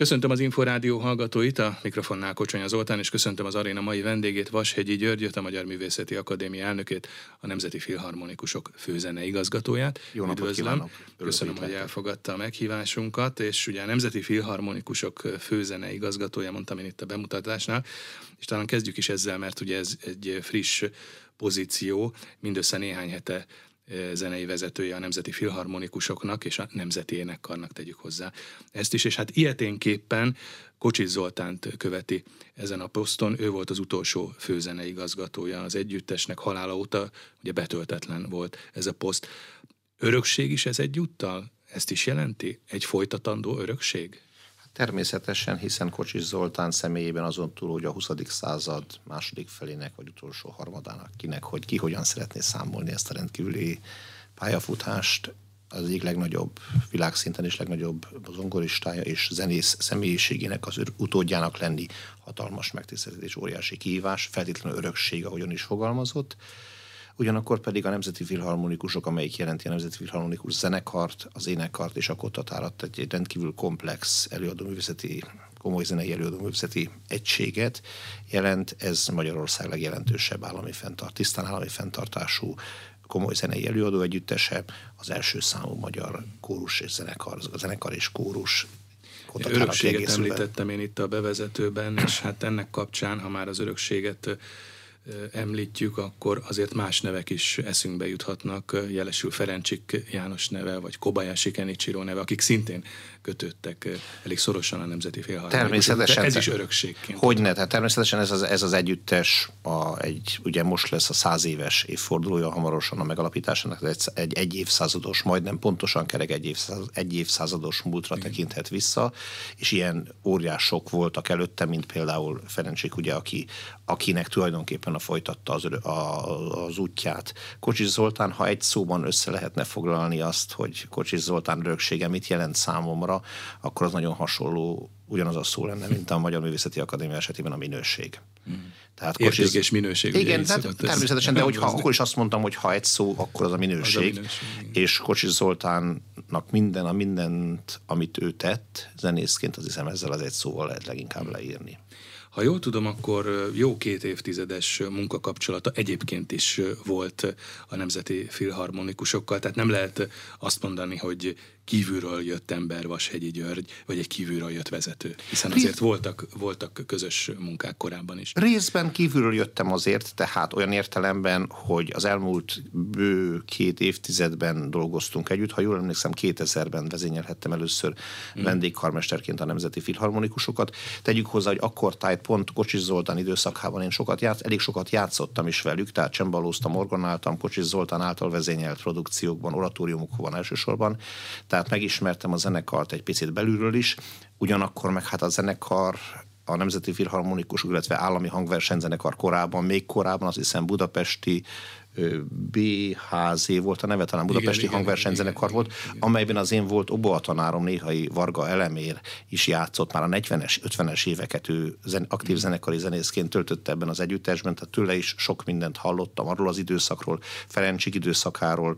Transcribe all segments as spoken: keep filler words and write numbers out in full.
Köszöntöm az Inforádió hallgatóit, a mikrofonnál Kocsonya Zoltán, és köszöntöm az aréna mai vendégét, Vashegyi Györgyöt, a Magyar Művészeti Akadémia elnökét, a Nemzeti Filharmonikusok főzeneigazgatóját. Jó napot Üdvözlöm. Kívánok! Köszönöm, hogy elfogadta a meghívásunkat, és ugye a Nemzeti Filharmonikusok főzeneigazgatója, mondtam én itt a bemutatásnál, és talán kezdjük is ezzel, mert ugye ez egy friss pozíció, mindössze néhány hete zenei vezetője a Nemzeti Filharmonikusoknak és a Nemzeti Énekkarnak, tegyük hozzá ezt is, és hát ilyeténképpen Kocsis Zoltánt követi ezen a poszton, ő volt az utolsó főzeneigazgatója az együttesnek, halála óta ugye betöltetlen volt ez a poszt. Örökség is ez egyúttal? Ezt is jelenti? Egy folytatandó örökség? Természetesen, hiszen Kocsis Zoltán személyében azon túl, hogy a huszadik század második felének, vagy utolsó harmadának, kinek, hogy ki hogyan szeretné számolni ezt a rendkívüli pályafutást, az egyik legnagyobb, világszinten is legnagyobb zongoristája és zenész személyiségének, az utódjának lenni hatalmas megtiszteltetés, óriási kihívás, feltétlenül örökség, ahogyan is fogalmazott. Ugyanakkor pedig a Nemzeti Filharmonikusok, amelyik jelenti a Nemzeti Filharmonikus Zenekart, az Énekkart és a Kottatárat, egy, egy rendkívül komplex előadóművészeti, komoly zenei előadóművészeti egységet jelent. Ez Magyarország legjelentősebb állami fenntart, tisztán állami fenntartású komoly zenei előadó együttese, az első számú magyar kórus és zenekar, a zenekar és kórus. Örökséget említettem én itt a bevezetőben, és hát ennek kapcsán, ha már az örökséget említjük, akkor azért más nevek is eszünkbe juthatnak, jelesül Ferencsik János neve, vagy Kobayashi Kenichiro neve, akik szintén kötődtek elég szorosan a Nemzeti Filharmonikusokhoz. Ez is örökségként. Hogyne, tehát természetesen ez az, ez az együttes, a, egy, ugye most lesz a száz éves évfordulója hamarosan a megalapításának, egy, egy, egy évszázados, majdnem pontosan kerek egy, évszáz, egy évszázados múltra igen. tekinthet vissza, és ilyen óriások voltak előtte, mint például Ferencsik, ugye, aki, akinek tulajdonképpen a folytatta az, a, az útját. Kocsis Zoltán, ha egy szóban össze lehetne foglalni azt, hogy Kocsis Zoltán öröksége mit jelent számomra, akkor az nagyon hasonló, ugyanaz a szó lenne, mint a Magyar Művészeti Akadémia esetében a minőség. Mm. Tehát Kocsis... Érték és minőség. Igen, tehát természetesen, de hogyha, akkor is azt mondtam, hogy ha egy szó, akkor az a minőség. Az a minőség. És Kocsis Zoltánnak minden, a mindent, amit ő tett zenészként, az hiszem ezzel az egy szóval lehet leginkább leírni. Ha jól tudom, akkor jó két évtizedes munkakapcsolata egyébként is volt a Nemzeti Filharmonikusokkal, tehát nem lehet azt mondani, hogy kívülről jött ember Vashegyi György, vagy egy kívülről jött vezető, hiszen azért voltak, voltak közös munkák korábban is. Részben kívülről jöttem azért, tehát olyan értelemben, hogy az elmúlt bő két évtizedben dolgoztunk együtt, ha jól emlékszem, kétezerben vezényelhettem először mm. vendégkarmesterként a Nemzeti Filharmonikusokat. Tegyük hozzá, hogy akkortájt pont Kocsis Zoltán időszakában én sokat játsz, elég sokat játszottam is velük, tehát csembalóztam, orgonáltam, Kocsis Zoltán által vezényelt produkciókban, oratóriumokban elsősorban, tehát megismertem a zenekart egy picit belülről is, ugyanakkor meg hát a zenekar, a Nemzeti Filharmonikus, illetve állami hangversenyzenekar korában, még korábban, azt hiszem budapesti bé há zé volt a neve, talán budapesti igen, hangversenyzenekar volt, igen, igen. amelyben az én volt oboatanárom, néhai Varga Elemér is játszott, már a negyvenes, ötvenes éveket ő zen, aktív zenekari zenészként töltötte ebben az együttesben, tehát tőle is sok mindent hallottam arról az időszakról, Ferencsik időszakáról.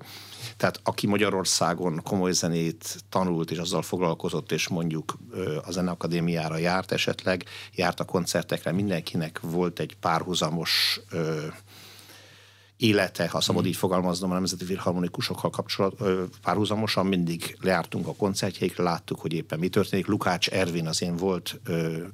Tehát aki Magyarországon komoly zenét tanult és azzal foglalkozott, és mondjuk a Zeneakadémiára járt esetleg, járt a koncertekre, mindenkinek volt egy párhuzamos élete, ha szabad mm. így fogalmaznom, a Nemzeti Filharmonikusokkal kapcsolatban párhuzamosan mindig lejártunk a koncertjeikre, láttuk, hogy éppen mi történik. Lukács Ervin, az én volt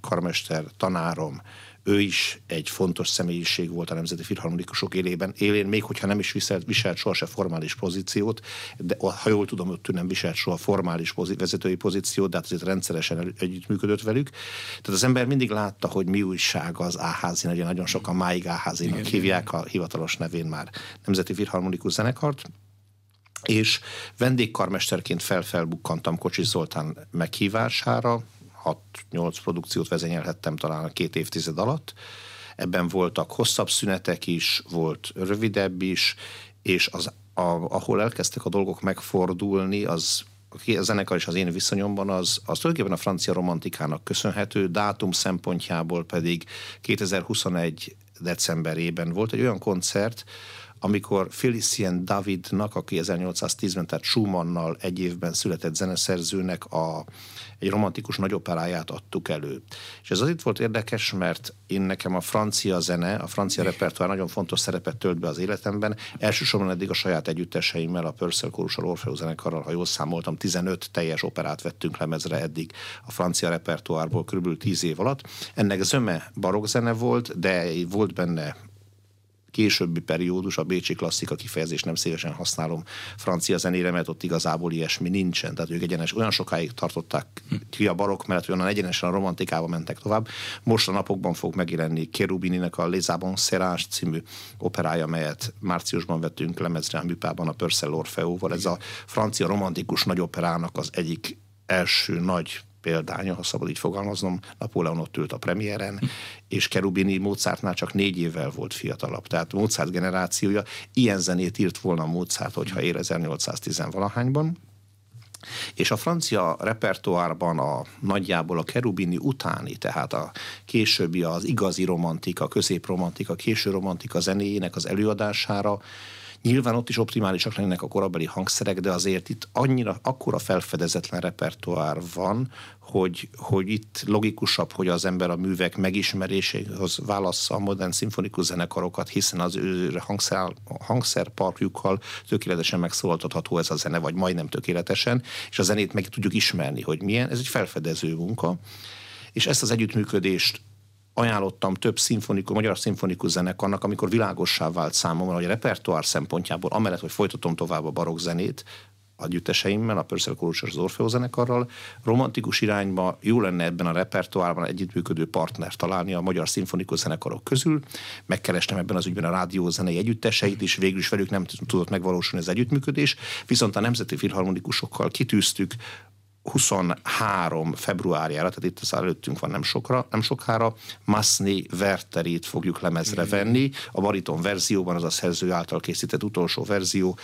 karmester tanárom, ő is egy fontos személyiség volt a Nemzeti Filharmonikusok élében, élén, még hogyha nem is viselt, viselt soha se formális pozíciót, de ha jól tudom, hogy ő nem viselt soha formális pozí- vezetői pozíciót, de hát azért rendszeresen együttműködött velük. Tehát az ember mindig látta, hogy mi újság az á há zén, ugye nagyon sokan máig á há zénak hívják a hivatalos nevén már Nemzeti Filharmonikus Zenekart, és vendégkarmesterként felfelbukkantam Kocsis Zoltán meghívására, hat-nyolc produkciót vezényelhettem talán a két évtized alatt. Ebben voltak hosszabb szünetek is, volt rövidebb is, és az, a, ahol elkezdtek a dolgok megfordulni, az a zenekar és az én viszonyomban, az, az tulajdonképpen a francia romantikának köszönhető, dátum szempontjából pedig kétezerhuszonegy decemberében volt egy olyan koncert, amikor Félicien Davidnak, aki ezernyolcszáztízben, tehát Schumannnal egy évben született zeneszerzőnek a, egy romantikus nagyoperáját adtuk elő. És ez azért volt érdekes, mert én nekem a francia zene, a francia repertoár nagyon fontos szerepet tölt be az életemben. Elsősorban eddig a saját együtteseimmel, a Purcell Kórussal, Orfeó Zenekarral, ha jól számoltam, tizenöt teljes operát vettünk lemezre eddig a francia repertoárból körülbelül tíz év alatt. Ennek zöme barokk zene volt, de volt benne későbbi periódus, a bécsi klasszika kifejezést nem szívesen használom francia zenére, mert ott igazából ilyesmi nincsen. Tehát ők egyenes, olyan sokáig tartották ki a barokk mellett, olyan egyenesen a romantikába mentek tovább. Most a napokban fog megjelenni Cherubininek a Les Abencérages című operája, melyet márciusban vettünk lemezre a Müpában a Purcell Orfeóval. Ez a francia romantikus nagyoperának az egyik első nagy példánya, ha szabad így fogalmaznom. Napóleon ott ült a premiéren, és Cherubini Mozartnál csak négy évvel volt fiatalabb. Tehát Mozart generációja, ilyen zenét írt volna Mozart, hogyha ér ezernyolcszáztíz-valahányban. És a francia repertoárban a nagyjából a Cherubini utáni, tehát a későbbi, az igazi romantika, középromantika, késő romantika zenéjének az előadására nyilván ott is optimálisak lennének a korabeli hangszerek, de azért itt annyira, akkora felfedezetlen repertoár van, hogy, hogy itt logikusabb, hogy az ember a művek megismeréséhez válassza a modern szimfonikus zenekarokat, hiszen az ő hangszer, hangszerparkjukkal tökéletesen megszólaltatható ez a zene, vagy majdnem tökéletesen, és a zenét meg tudjuk ismerni, hogy milyen. Ez egy felfedező munka, és ezt az együttműködést ajánlottam több szimfonikus, magyar szimfonikus zenekarnak, amikor világossá vált számomra, hogy a repertoár szempontjából, amellett, hogy folytatom tovább a barokk zenét együtteseimmel, a Purcell Kórus és az Orfeó Zenekarral, romantikus irányba jó lenne ebben a repertoárban együttműködő partnert találni a magyar szimfonikus zenekarok közül. Megkerestem ebben az ügyben a rádiózenei együtteseit is, végül is velük nem tudott megvalósulni az együttműködés, viszont a Nemzeti Filharmonikusokkal kitűztük huszonhárom februárjára, tehát itt az előttünk van nem, sokra, nem sokára, Massenet Wertherét fogjuk lemezre venni. A bariton verzióban, az a szerző által készített utolsó verzió,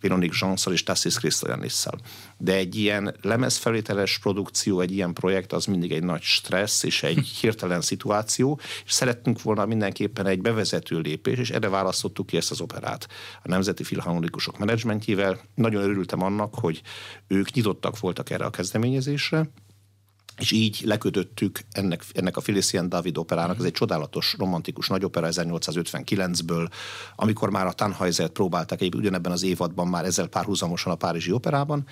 Véronique Gens-szal és Tassis Christoyanissal. De egy ilyen lemezfelvételes produkció, egy ilyen projekt, az mindig egy nagy stressz és egy hirtelen szituáció, és szerettünk volna mindenképpen egy bevezető lépés, és erre választottuk ki ezt az operát a Nemzeti Filharmonikusok menedzsmentjével. Nagyon örültem annak, hogy ők nyitottak voltak erre a kezdeményezésre, és így lekötöttük ennek, ennek a Félicien David operának, ez egy csodálatos romantikus nagyopera ezernyolcszázötvenkilencből, amikor már a Tannhäusert próbálták, egyébként ugyanebben az évadban már ezzel párhuzamosan a Párizsi Operában,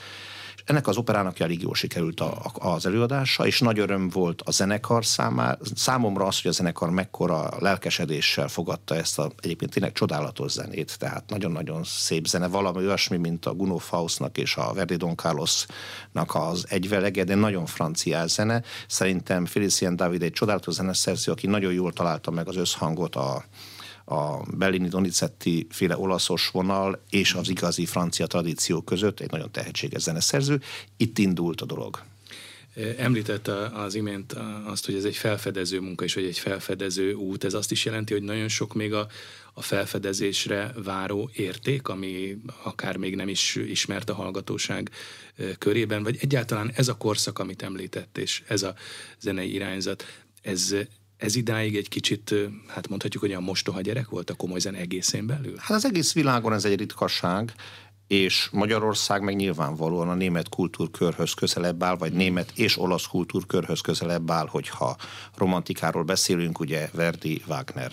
és ennek az operának elég jól sikerült a, a, az előadása, és nagy öröm volt a zenekar számára, számomra az, hogy a zenekar mekkora lelkesedéssel fogadta ezt a egyébként tényleg csodálatos zenét, tehát nagyon-nagyon szép zene, valami olyasmi, mint a Gounod Faustnak és a Verdi Don Carlosnak az egyvelege, de nagyon franciás zene. Szerintem Félicien David egy csodálatos zeneszerző, aki nagyon jól találta meg az összhangot a, a Bellini Donizetti féle olaszos vonal és az igazi francia tradíció között, egy nagyon tehetséges zeneszerző. Itt indult a dolog. Említette az imént azt, hogy ez egy felfedező munka, és hogy egy felfedező út. Ez azt is jelenti, hogy nagyon sok még a, a felfedezésre váró érték, ami akár még nem is ismert a hallgatóság körében, vagy egyáltalán ez a korszak, amit említett, és ez a zenei irányzat, ez... Ez idáig egy kicsit, hát mondhatjuk, hogy a mostoha gyerek volt a komoly zene egészén belül? Hát az egész világon ez egy ritkaság, és Magyarország meg nyilvánvalóan a német kultúrkörhöz közelebb áll, vagy német és olasz kultúrkörhöz közelebb áll, hogyha romantikáról beszélünk, ugye Verdi, Wagner,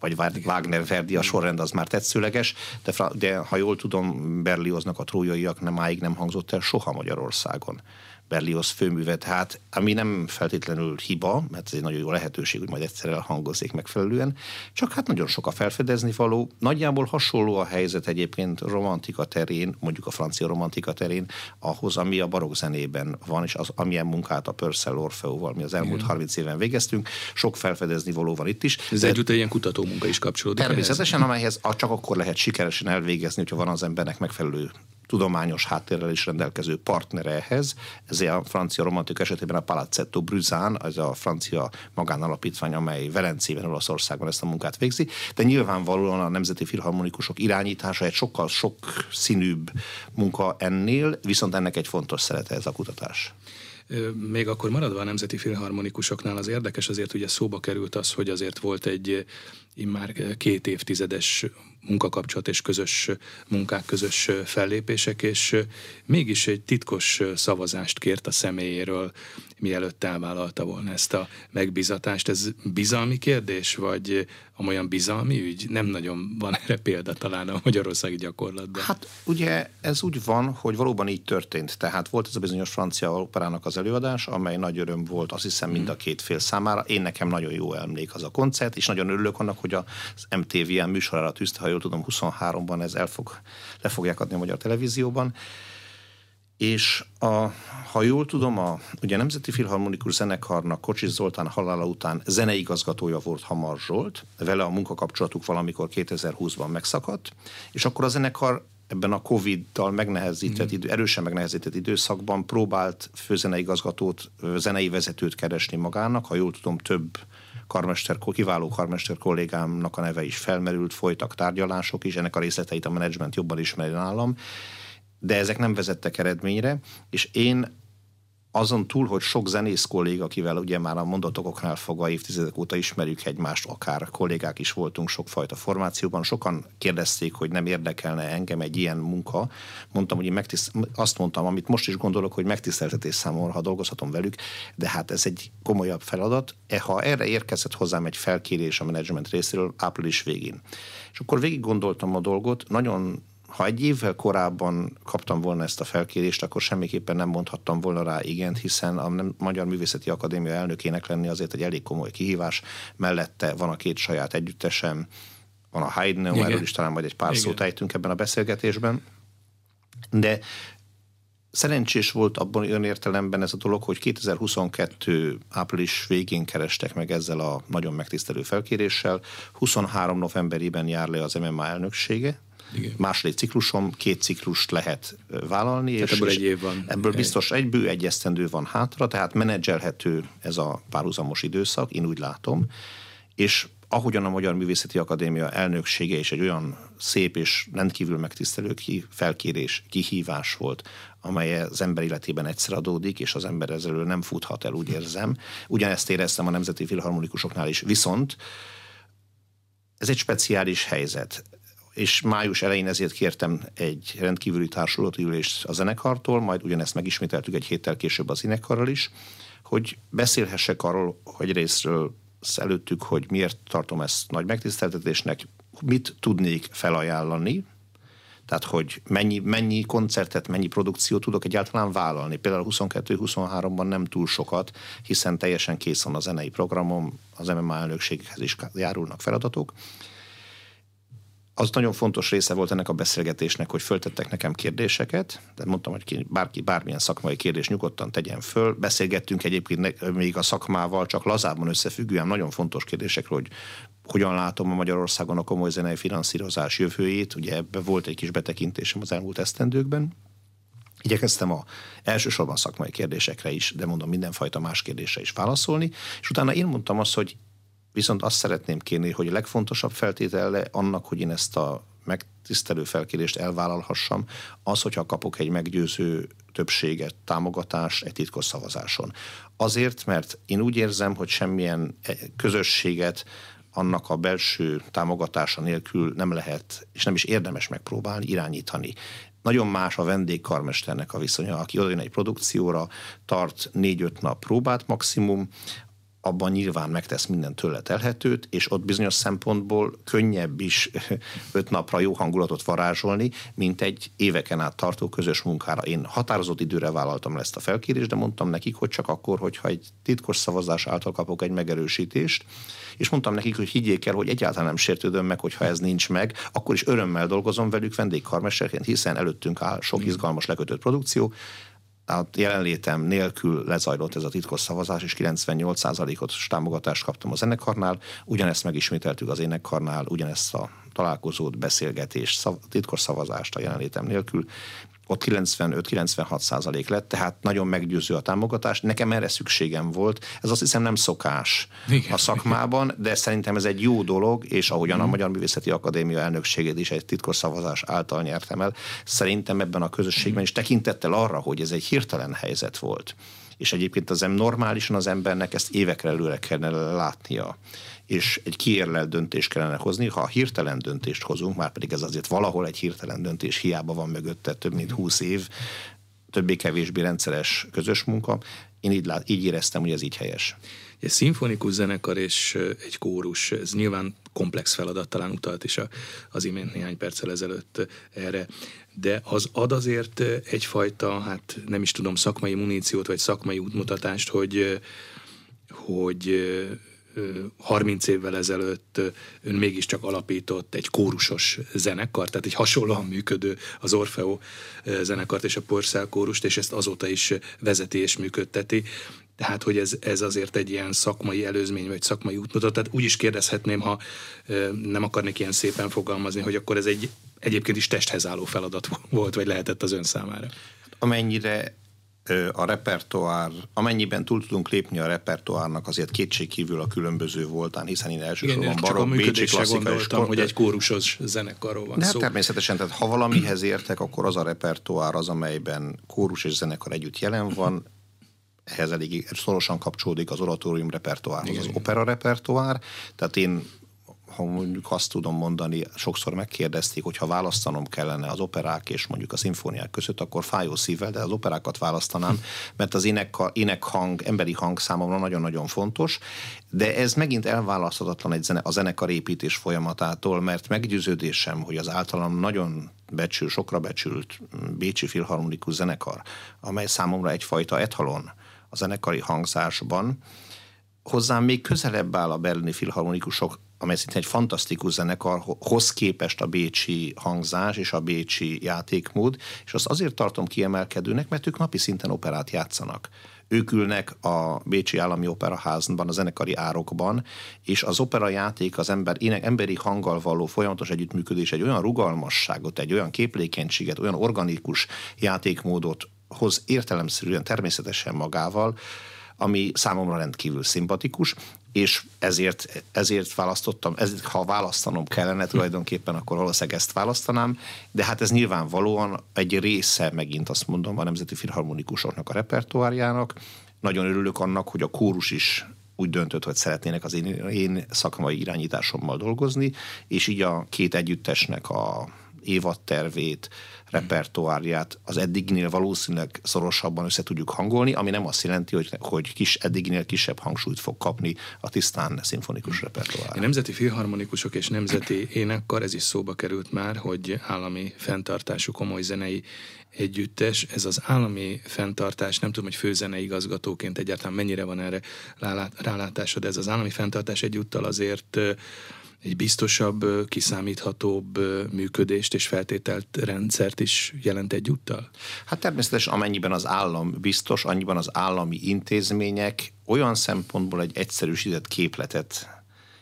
vagy Wagner-Verdi, a sorrend az már tetszőleges, de, de ha jól tudom, Berlioznak a trójaiak nem máig nem hangzott el soha Magyarországon. Berlioz főműve, hát ami nem feltétlenül hiba, mert ez egy nagyon jó lehetőség, hogy majd egyszer elhangozzék megfelelően, csak hát nagyon sok a felfedezni való. Nagyjából hasonló a helyzet egyébként romantika terén, mondjuk a francia romantika terén, ahhoz, ami a barokk zenében van, és az, amilyen munkát a Purcell Orfeóval mi az elmúlt harminc éven végeztünk, sok felfedezni való van itt is. Ez de együtt egy ilyen kutatómunka is kapcsolódik. Természetesen, ehhez, amelyhez csak akkor lehet sikeresen elvégezni, hogyha van az embernek megfelelő tudományos háttérrel is rendelkező partnere ehhez. Ezért a francia romantika esetében a Palazzetto Bru Zane, az a francia magánalapítvány, amely Velencében, Olaszországban ezt a munkát végzi, de nyilvánvalóan a Nemzeti Filharmonikusok irányítása egy sokkal sokszínűbb munka ennél, viszont ennek egy fontos szerete ez a kutatás. Még akkor maradva a Nemzeti Filharmonikusoknál, az érdekes azért ugye szóba került az, hogy azért volt egy immár két évtizedes munkakapcsolat és közös munkák, közös fellépések, és mégis egy titkos szavazást kért a személyéről, mielőtt elvállalta volna ezt a megbízatást. Ez bizalmi kérdés, vagy amolyan bizalmi ügy? Nem nagyon van erre példa talán a magyarországi gyakorlatban. Hát ugye ez úgy van, hogy valóban így történt. Tehát volt ez a bizonyos francia operának az előadás, amely nagy öröm volt, azt hiszem, mind a két fél számára. Én nekem nagyon jó emlék az a koncert, és nagyon örülök annak, hogy az em té vé en műsorára tűzte, ha jól tudom, huszonháromban ez el fog, le fogják adni a Magyar Televízióban. És a, ha jól tudom, a, ugye a Nemzeti Filharmonikus Zenekarnak Kocsis Zoltán halála után zeneigazgatója volt Hamar Zsolt, vele a munkakapcsolatuk valamikor kétezer-húszban megszakadt, és akkor a zenekar ebben a Covid-dal megnehezített, idő, erősen megnehezített időszakban próbált főzeneigazgatót, zenei vezetőt keresni magának, ha jól tudom, több karmester, kiváló karmester kollégámnak a neve is felmerült, folytak tárgyalások is, ennek a részleteit a menedzsment jobban ismeri nálam, de ezek nem vezettek eredményre, és én azon túl, hogy sok zenész kolléga, akivel ugye már a mondatokoknál fogva évtizedek óta ismerjük egymást, akár kollégák is voltunk sokfajta formációban, sokan kérdezték, hogy nem érdekelne engem egy ilyen munka. Mondtam, hogy én megtiszt... azt mondtam, amit most is gondolok, hogy megtiszteltetés számomra, ha dolgozhatom velük, de hát ez egy komolyabb feladat. Ha erre érkezett hozzám egy felkérés a menedzsment részéről április végén. És akkor végig gondoltam a dolgot, nagyon ha egy évvel korábban kaptam volna ezt a felkérést, akkor semmiképpen nem mondhattam volna rá igent, hiszen a Magyar Művészeti Akadémia elnökének lenni azért egy elég komoly kihívás. Mellette van a két saját együttesem, van a Haydneum, erről is talán majd egy pár Igen. szót ejtünk ebben a beszélgetésben. De szerencsés volt abban olyan értelemben ez a dolog, hogy kétezer-huszonkettő április végén kerestek meg ezzel a nagyon megtisztelő felkéréssel. huszonhárom novemberében jár le az em em á elnöksége. Igen. Második ciklusom, két ciklust lehet vállalni. Tehát és ebből egy év van. Ebből biztos egy bő egy esztendő van hátra, tehát menedzselhető ez a párhuzamos időszak, én úgy látom. És ahogyan a Magyar Művészeti Akadémia elnöksége is egy olyan szép és rendkívül megtisztelő felkérés, kihívás volt, amely az ember életében egyszer adódik, és az ember ezzel nem futhat el, úgy érzem. Ugyanezt éreztem a Nemzeti Filharmonikusoknál is. Viszont ez egy speciális helyzet. És május elején ezért kértem egy rendkívüli társulati ülést a zenekartól, majd ugyanezt megismételtük egy héttel később az énekkarral is, hogy beszélhessek arról, hogy részről előttük, hogy miért tartom ezt nagy megtiszteltetésnek, mit tudnék felajánlani, tehát hogy mennyi, mennyi koncertet, mennyi produkciót tudok egyáltalán vállalni. Például huszonkettő-huszonháromban nem túl sokat, hiszen teljesen kész van a zenei programom, az em em á elnökséghez is járulnak feladatok. Az nagyon fontos része volt ennek a beszélgetésnek, hogy föltettek nekem kérdéseket, de mondtam, hogy bárki bármilyen szakmai kérdés nyugodtan tegyen föl. Beszélgettünk egyébként még a szakmával, csak lazában összefüggően nagyon fontos kérdésekről, hogy hogyan látom a Magyarországon a komoly zenei finanszírozás jövőjét. Ugye ebbe volt egy kis betekintésem az elmúlt esztendőkben. Igyekeztem a elsősorban szakmai kérdésekre is, de mondom, mindenfajta más kérdésre is válaszolni, és utána én mondtam azt, hogy viszont azt szeretném kérni, hogy a legfontosabb feltétele annak, hogy én ezt a megtisztelő felkérést elvállalhassam, az, hogyha kapok egy meggyőző többséget, támogatást egy titkos szavazáson. Azért, mert én úgy érzem, hogy semmilyen közösséget annak a belső támogatása nélkül nem lehet, és nem is érdemes megpróbálni irányítani. Nagyon más a vendégkarmesternek a viszonya, aki odajön egy produkcióra, tart négy-öt nap próbát maximum, abban nyilván megtesz minden tőle telhetőt, és ott bizonyos szempontból könnyebb is öt napra jó hangulatot varázsolni, mint egy éveken át tartó közös munkára. Én határozott időre vállaltam le ezt a felkérést, de mondtam nekik, hogy csak akkor, hogyha egy titkos szavazás által kapok egy megerősítést, és mondtam nekik, hogy higgyék el, hogy egyáltalán nem sértődöm meg, hogyha ez nincs meg, akkor is örömmel dolgozom velük vendégkarmesterként, hiszen előttünk áll sok izgalmas lekötött produkció. A jelenlétem nélkül lezajlott ez a titkos szavazás, és kilencvennyolc százalékot támogatást kaptam a zenekarnál, ugyanezt megismételtük az énekkarnál, ugyanezt a találkozót, beszélgetést, szav, titkos szavazást a jelenlétem nélkül. Ott kilencvenöt-kilencvenhat százalék lett, tehát nagyon meggyőző a támogatás. Nekem erre szükségem volt. Ez azt hiszem nem szokás igen, a szakmában, igen. de szerintem ez egy jó dolog, és ahogyan a Magyar Művészeti Akadémia elnökségét is egy titkos szavazás által nyertem el, szerintem ebben a közösségben is tekintettel arra, hogy ez egy hirtelen helyzet volt. és egyébként az normálisan az embernek ezt évekre előre kellene látnia, és egy kiérlelt döntést kellene hozni. Ha hirtelen döntést hozunk, már pedig ez azért valahol egy hirtelen döntés, hiába van mögötte több mint húsz év, többé-kevésbé rendszeres közös munka. Én így, lát, így éreztem, hogy ez így helyes. Egy szimfonikus zenekar és egy kórus, ez nyilván komplex feladat, talán utalt is az imént néhány perccel ezelőtt erre, de az ad azért egyfajta, hát nem is tudom, szakmai muníciót, vagy szakmai útmutatást, hogy, hogy harminc évvel ezelőtt ön mégiscsak alapított egy kórusos zenekart, tehát egy hasonlóan működő az Orfeó zenekart és a Purcell kórust, és ezt azóta is vezeti és működteti. Tehát, hogy ez, ez azért egy ilyen szakmai előzmény, vagy szakmai útmutató. Tehát úgy is kérdezhetném, ha nem akarnék ilyen szépen fogalmazni, hogy akkor ez egy egyébként is testhez álló feladat volt, vagy lehetett az ön számára. Amennyire a repertoár, amennyiben túl tudunk lépni a repertoárnak, azért kétségkívül a különböző voltán, hiszen én elsősorban barokk, bécsi, klasszikai és kor... hogy egy kórusos zenekarról van de szó. Hát természetesen, tehát ha valamihez értek, akkor az a repertoár az, amelyben kórus és zenekar együtt jelen van, ehhez elég szorosan kapcsolódik az oratórium repertoárhoz, az opera repertoár, tehát én ha mondjuk azt tudom mondani, sokszor megkérdezték, hogy ha választanom kellene az operák és mondjuk a szimfóniák között, akkor fájó szívvel, de az operákat választanám, mert az énekhang, emberi hang számomra nagyon-nagyon fontos, de ez megint elválaszthatatlan egy zene, a zenekar építés folyamatától, mert meggyőződésem, hogy az általam nagyon becsül, sokra becsült bécsi filharmonikus zenekar, amely számomra egyfajta ethalon a zenekari hangzásban, hozzám még közelebb áll a berlini filharmonikusok, amely szintén egy fantasztikus zenekarhoz képest a bécsi hangzás és a bécsi játékmód, és azt azért tartom kiemelkedőnek, mert ők napi szinten operát játszanak. Ők ülnek a Bécsi Állami Operaházban, a zenekari árokban, és az opera játék, az ember, ének, emberi hanggal való folyamatos együttműködés egy olyan rugalmasságot, egy olyan képlékenységet, olyan organikus játékmódot hoz értelemszerűen természetesen magával, ami számomra rendkívül szimpatikus, és ezért, ezért választottam, ezért, ha választanom kellene tulajdonképpen, akkor valószínűleg ezt választanám, de hát ez nyilvánvalóan egy része, megint azt mondom, a nemzeti filharmonikusoknak a repertoárjának. Nagyon örülök annak, hogy a kórus is úgy döntött, hogy szeretnének az én, én szakmai irányításommal dolgozni, és így a két együttesnek a évadtervét, repertoárját az eddignél valószínűleg szorosabban össze tudjuk hangolni, ami nem azt jelenti, hogy, hogy kis, eddignél kisebb hangsúlyt fog kapni a tisztán szimfonikus repertoár. A nemzeti filharmonikusok és nemzeti énekkar, ez is szóba került már, hogy állami fenntartású komoly zenei együttes. Ez az állami fenntartás, nem tudom, hogy főzeneigazgatóként egyáltalán mennyire van erre rálátásod, de ez az állami fenntartás egyúttal azért egy biztosabb, kiszámíthatóbb működést és feltételt rendszert is jelent egyúttal? Hát természetesen amennyiben az állam biztos, annyiban az állami intézmények olyan szempontból egy egyszerűsített képletet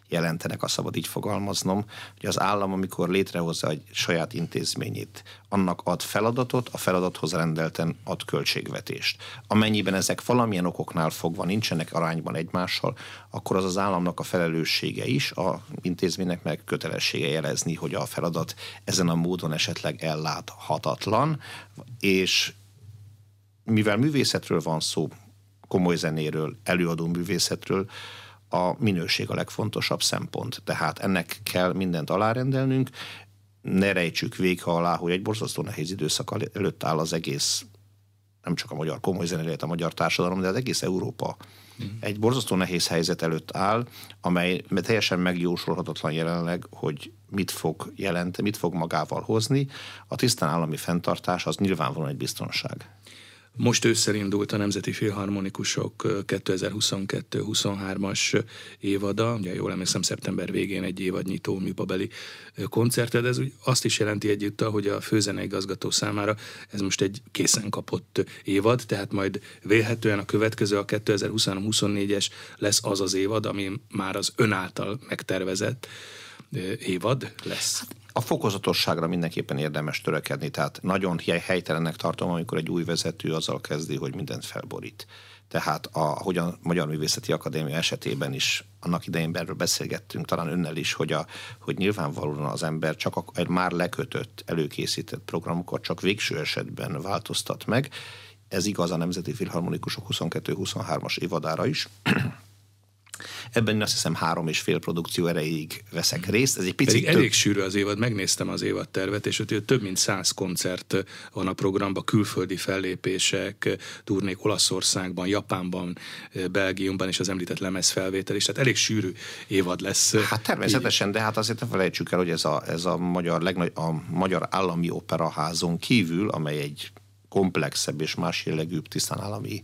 jelentenek, ha szabad így fogalmaznom, hogy az állam, amikor létrehozza egy saját intézményét, annak ad feladatot, a feladathoz rendelten ad költségvetést. Amennyiben ezek valamilyen okoknál fogva nincsenek arányban egymással, akkor az az államnak a felelőssége is, a intézménynek meg kötelessége jelezni, hogy a feladat ezen a módon esetleg elláthatatlan, és mivel művészetről van szó, komoly zenéről, előadó művészetről, a minőség a legfontosabb szempont. Tehát ennek kell mindent alárendelnünk, ne rejtsük véka alá, hogy egy borzasztó nehéz időszak előtt áll az egész, nem csak a magyar komoly zenélét, a magyar társadalom, de az egész Európa. Mm. Egy borzasztó nehéz helyzet előtt áll, amely teljesen megjósolhatatlan jelenleg, hogy mit fog jelent, mit fog magával hozni. A tisztán állami fenntartás az nyilvánvalóan egy biztonság. Most ősszel indult a Nemzeti Filharmonikusok kétezer-huszonkettő-huszonhármas évada, ugye jól emlékszem, szeptember végén egy évadnyitó műpabeli koncerted, ez úgy azt is jelenti együttal, hogy a főzeneigazgató számára ez most egy készen kapott évad, tehát majd vélhetően a következő, a kétezer-huszonhárom-huszonnégyes lesz az az évad, ami már az ön által megtervezett évad lesz. A fokozatosságra mindenképpen érdemes törekedni, tehát nagyon helytelennek tartom, amikor egy új vezető azzal kezdi, hogy mindent felborít. Tehát ahogy a Magyar Művészeti Akadémia esetében is, annak idején erről beszélgettünk, talán önnel is, hogy, a, hogy nyilvánvalóan az ember csak a, egy már lekötött, előkészített programokat csak végső esetben változtat meg. Ez igaz a Nemzeti Filharmonikusok huszonkettő huszonhármas évadára is. Ebben én azt hiszem három és fél produkció erejéig veszek részt. Ez egy picit Pedig több... elég sűrű az évad, megnéztem az évadtervet, és ott több mint száz koncert van a programban, külföldi fellépések, turnék Olaszországban, Japánban, Belgiumban, és az említett lemezfelvétel is. Tehát elég sűrű évad lesz. Hát természetesen, így. De hát azért ne felejtsük el, hogy ez a, ez a, magyar, legnagy, a Magyar Állami Operaházon kívül, amely egy komplexebb és más jellegűbb tisztán állami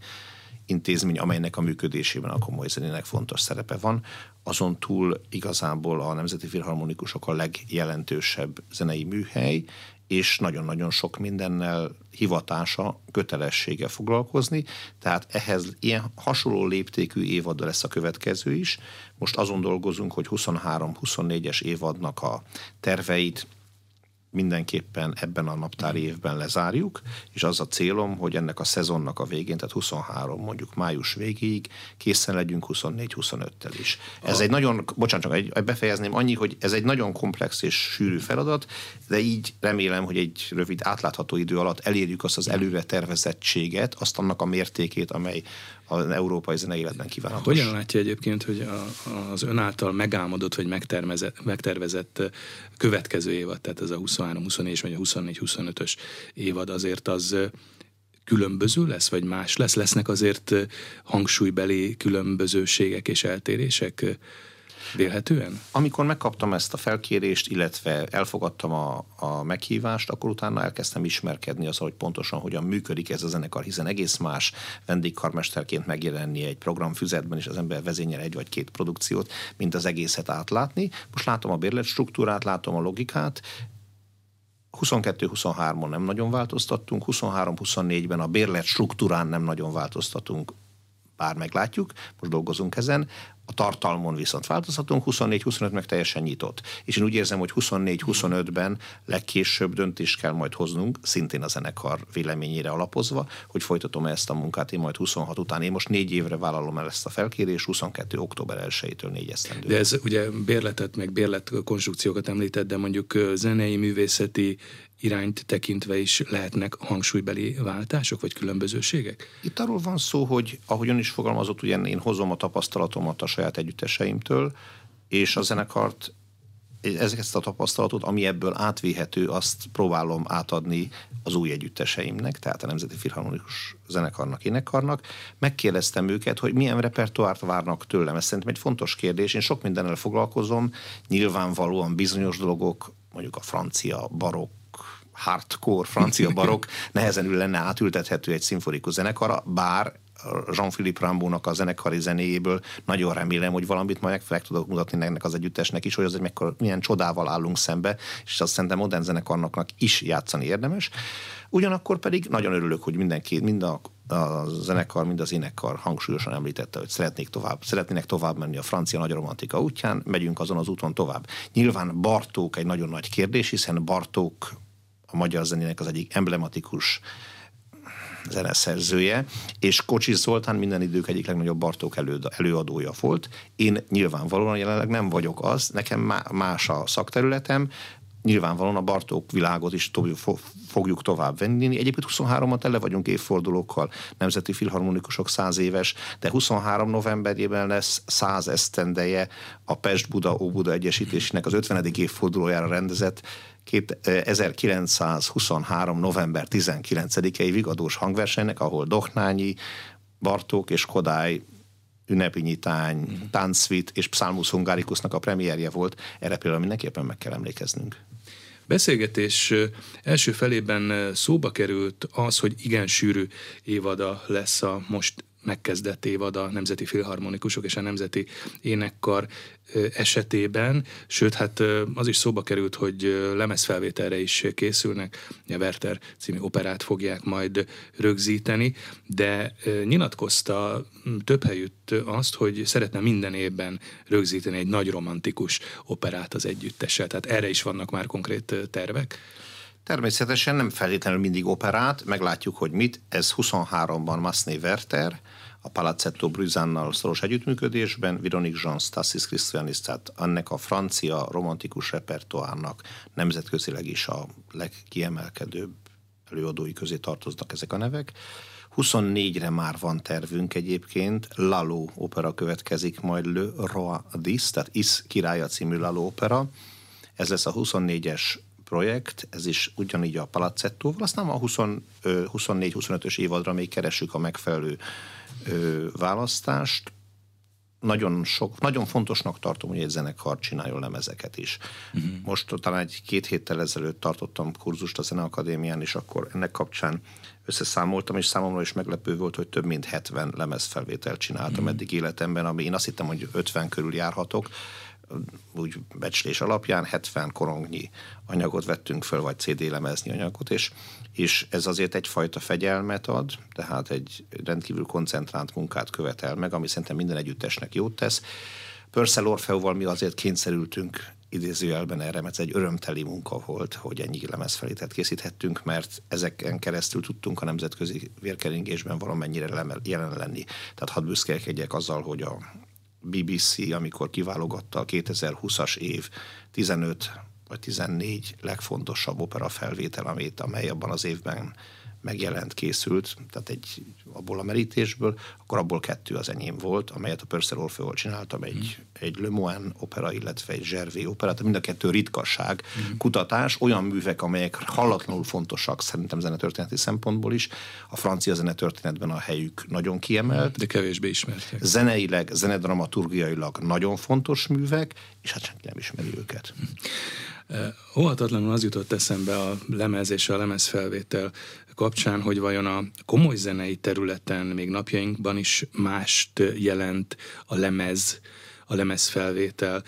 intézmény, amelynek a működésében a komoly zenének fontos szerepe van. Azon túl igazából a Nemzeti Filharmonikusok a legjelentősebb zenei műhely, és nagyon-nagyon sok mindennel hivatása, kötelessége foglalkozni, tehát ehhez ilyen hasonló léptékű évad lesz a következő is. Most azon dolgozunk, hogy huszonhárom huszonnégyes évadnak a terveit mindenképpen ebben a naptári évben lezárjuk, és az a célom, hogy ennek a szezonnak a végén, tehát huszonhárom mondjuk május végéig készen legyünk huszonnégy huszonöttel is. Ez a... egy nagyon, bocsánat, csak egy, befejezném annyi, hogy ez egy nagyon komplex és sűrű feladat, de így remélem, hogy egy rövid átlátható idő alatt elérjük azt az előre tervezettséget, azt annak a mértékét, amely az európai zenei életben kívánatos. Hogyan látja egyébként, hogy a, az ön által megálmodott, vagy megtervezett, megtervezett következő évad, tehát ez a huszonhárom huszonnégy vagy a huszonnégy huszonötös évad azért az különböző lesz, vagy más lesz? Lesznek azért hangsúlybeli különbözőségek és eltérések vélhetően? Amikor megkaptam ezt a felkérést, illetve elfogadtam a, a meghívást, akkor utána elkezdtem ismerkedni azzal, hogy pontosan hogyan működik ez a zenekar, hiszen egész más vendégkarmesterként megjelenni egy programfüzetben, és az ember vezényel egy vagy két produkciót, mint az egészet átlátni. Most látom a bérletstruktúrát, látom a logikát, huszonkettő huszonháromon nem nagyon változtattunk, huszonhárom huszonnégyben a bérletstruktúrán nem nagyon változtatunk, bár meglátjuk, most dolgozunk ezen, a tartalmon viszont változhatunk, huszonnégy huszonöt meg teljesen nyitott. És én úgy érzem, hogy huszonnégy huszonötben legkésőbb döntést kell majd hoznunk, szintén a zenekar véleményére alapozva, hogy folytatom ezt a munkát, én majd huszonhat után, én most négy évre vállalom el ezt a felkérést, huszonkettő október elsejétől négy esztendőre. De ez ugye bérletet, meg bérletkonstrukciókat említett, de mondjuk zenei, művészeti irányt tekintve is lehetnek hangsúlybeli váltások, vagy különbözőségek? Itt arról van szó, hogy ahogy ön is fogalmazott, ugye én hozom a tapasztalatomat a saját együtteseimtől, és a zenekart, ezt a tapasztalatot, ami ebből átvihető, azt próbálom átadni az új együtteseimnek, tehát a Nemzeti Filharmonikus Zenekarnak, Énekkarnak. Megkérdeztem őket, hogy milyen repertoárt várnak tőlem. Ez szerintem egy fontos kérdés. Én sok mindennel foglalkozom, nyilvánvalóan bizonyos dolgok, mondjuk a francia barokk, hardcore francia barokk nehezen ül lenne átültethető egy szimfonikus zenekarra, bár Jean-Philippe Rimbaudnak a zenekari zenéjéből nagyon remélem, hogy valamit majd meg tudok mutatni ennek az együttesnek is, hogy az egy mekkora, milyen csodával állunk szembe, és azt szerintem modern zenekarnak is játszani érdemes. Ugyanakkor pedig nagyon örülök, hogy mindenki, mind a a zenekar, mind az énekkar hangsúlyosan említette, hogy szeretnék tovább, szeretnének tovább menni a francia nagy romantika útján, megyünk azon az úton tovább. Nyilván Bartók egy nagyon nagy kérdés, hiszen Bartók a magyar zenének az egyik emblematikus zeneszerzője, és Kocsis Zoltán minden idők egyik legnagyobb Bartók előadója volt. Én nyilvánvalóan jelenleg nem vagyok az, nekem más a szakterületem, nyilvánvalóan a Bartók világot is fogjuk tovább venni. Egyébként huszonhárommal tele vagyunk évfordulókkal, Nemzeti Filharmonikusok száz éves, de huszonhárom novemberében lesz száz esztendeje a Pest-Buda-Óbuda Egyesítésének az ötvenedik évfordulójára rendezett ezerkilencszázhuszonhárom november tizenkilencedikei vigadós hangversenynek, ahol Doknányi, Bartók és Kodály ünnepi nyitány, táncvit és Psalmus Hungaricusnak a premierje volt. Erre például mindenképpen meg kell emlékeznünk. Beszélgetés első felében szóba került az, hogy igen sűrű évada lesz a most megkezdett évad a Nemzeti Filharmonikusok és a Nemzeti Énekkar esetében, sőt, hát az is szóba került, hogy lemezfelvételre is készülnek, a Werther című operát fogják majd rögzíteni, de nyilatkozta több helyütt azt, hogy szeretne minden évben rögzíteni egy nagy romantikus operát az együttessel, tehát erre is vannak már konkrét tervek. Természetesen nem feltétlenül mindig operát, meglátjuk, hogy mit. Ez huszonháromban Massenet Werther, a Palazzetto Bru Zane-nal szoros együttműködésben, Véronique Gens, Tassis Christianis, tehát ennek a francia romantikus repertoárnak nemzetközileg is a legkiemelkedőbb előadói közé tartoznak ezek a nevek. huszonnégyre már van tervünk egyébként, Lalo opera következik, majd Le Roi d'Is, tehát Is királya című Lalo opera. Ez lesz a huszonnégyes projekt, ez is ugyanígy a Palazzettóval, aztán a huszonnégy-huszonötös évadra még keresünk a megfelelő ö, választást. Nagyon, sok, nagyon fontosnak tartom, hogy egy zenekar csináljon lemezeket is. Uh-huh. Most talán egy-két héttel ezelőtt tartottam kurzust a Zeneakadémián, és akkor ennek kapcsán összeszámoltam, és számomra is meglepő volt, hogy több mint hetven lemezfelvételt csináltam uh-huh. eddig életemben, ami én azt hittem, hogy ötven körül járhatok, úgy becslés alapján hetven korongnyi anyagot vettünk föl, vagy cé dé lemezni anyagot, és, és ez azért egyfajta fegyelmet ad, tehát egy rendkívül koncentrált munkát követel meg, ami szerintem minden együttesnek jót tesz. Purcell Orfeóval mi azért kényszerültünk idézőjelben erre, mert ez egy örömteli munka volt, hogy ennyi lemezfelétet készíthettünk, mert ezeken keresztül tudtunk a nemzetközi vérkeringésben valamennyire jelen lenni. Tehát hadd büszkélkedjek azzal, hogy a bé bé cé, amikor kiválogatta a kétezerhúszas év tizenöt vagy tizennégy legfontosabb opera felvétel, amit, amely abban az évben megjelent, készült, tehát egy, abból a merítésből, akkor abból kettő az enyém volt, amelyet a Purcell Orfeóval csináltam, egy, mm. egy Le Moyne opera, illetve egy Gervais opera, tehát mind a kettő ritkasság, mm. kutatás, olyan művek, amelyek hallatlanul fontosak szerintem zenetörténeti szempontból is, a francia zenetörténetben a helyük nagyon kiemelt. De kevésbé ismertek. Zeneileg, zenedramaturgiailag nagyon fontos művek, és hát senki nem ismeri őket. Mm. Óhatatlanul az jutott eszembe a lemez és a lemezfelvétel kapcsán, hogy vajon a komoly zenei területen még napjainkban is mást jelent a lemez, a lemezfelvétel.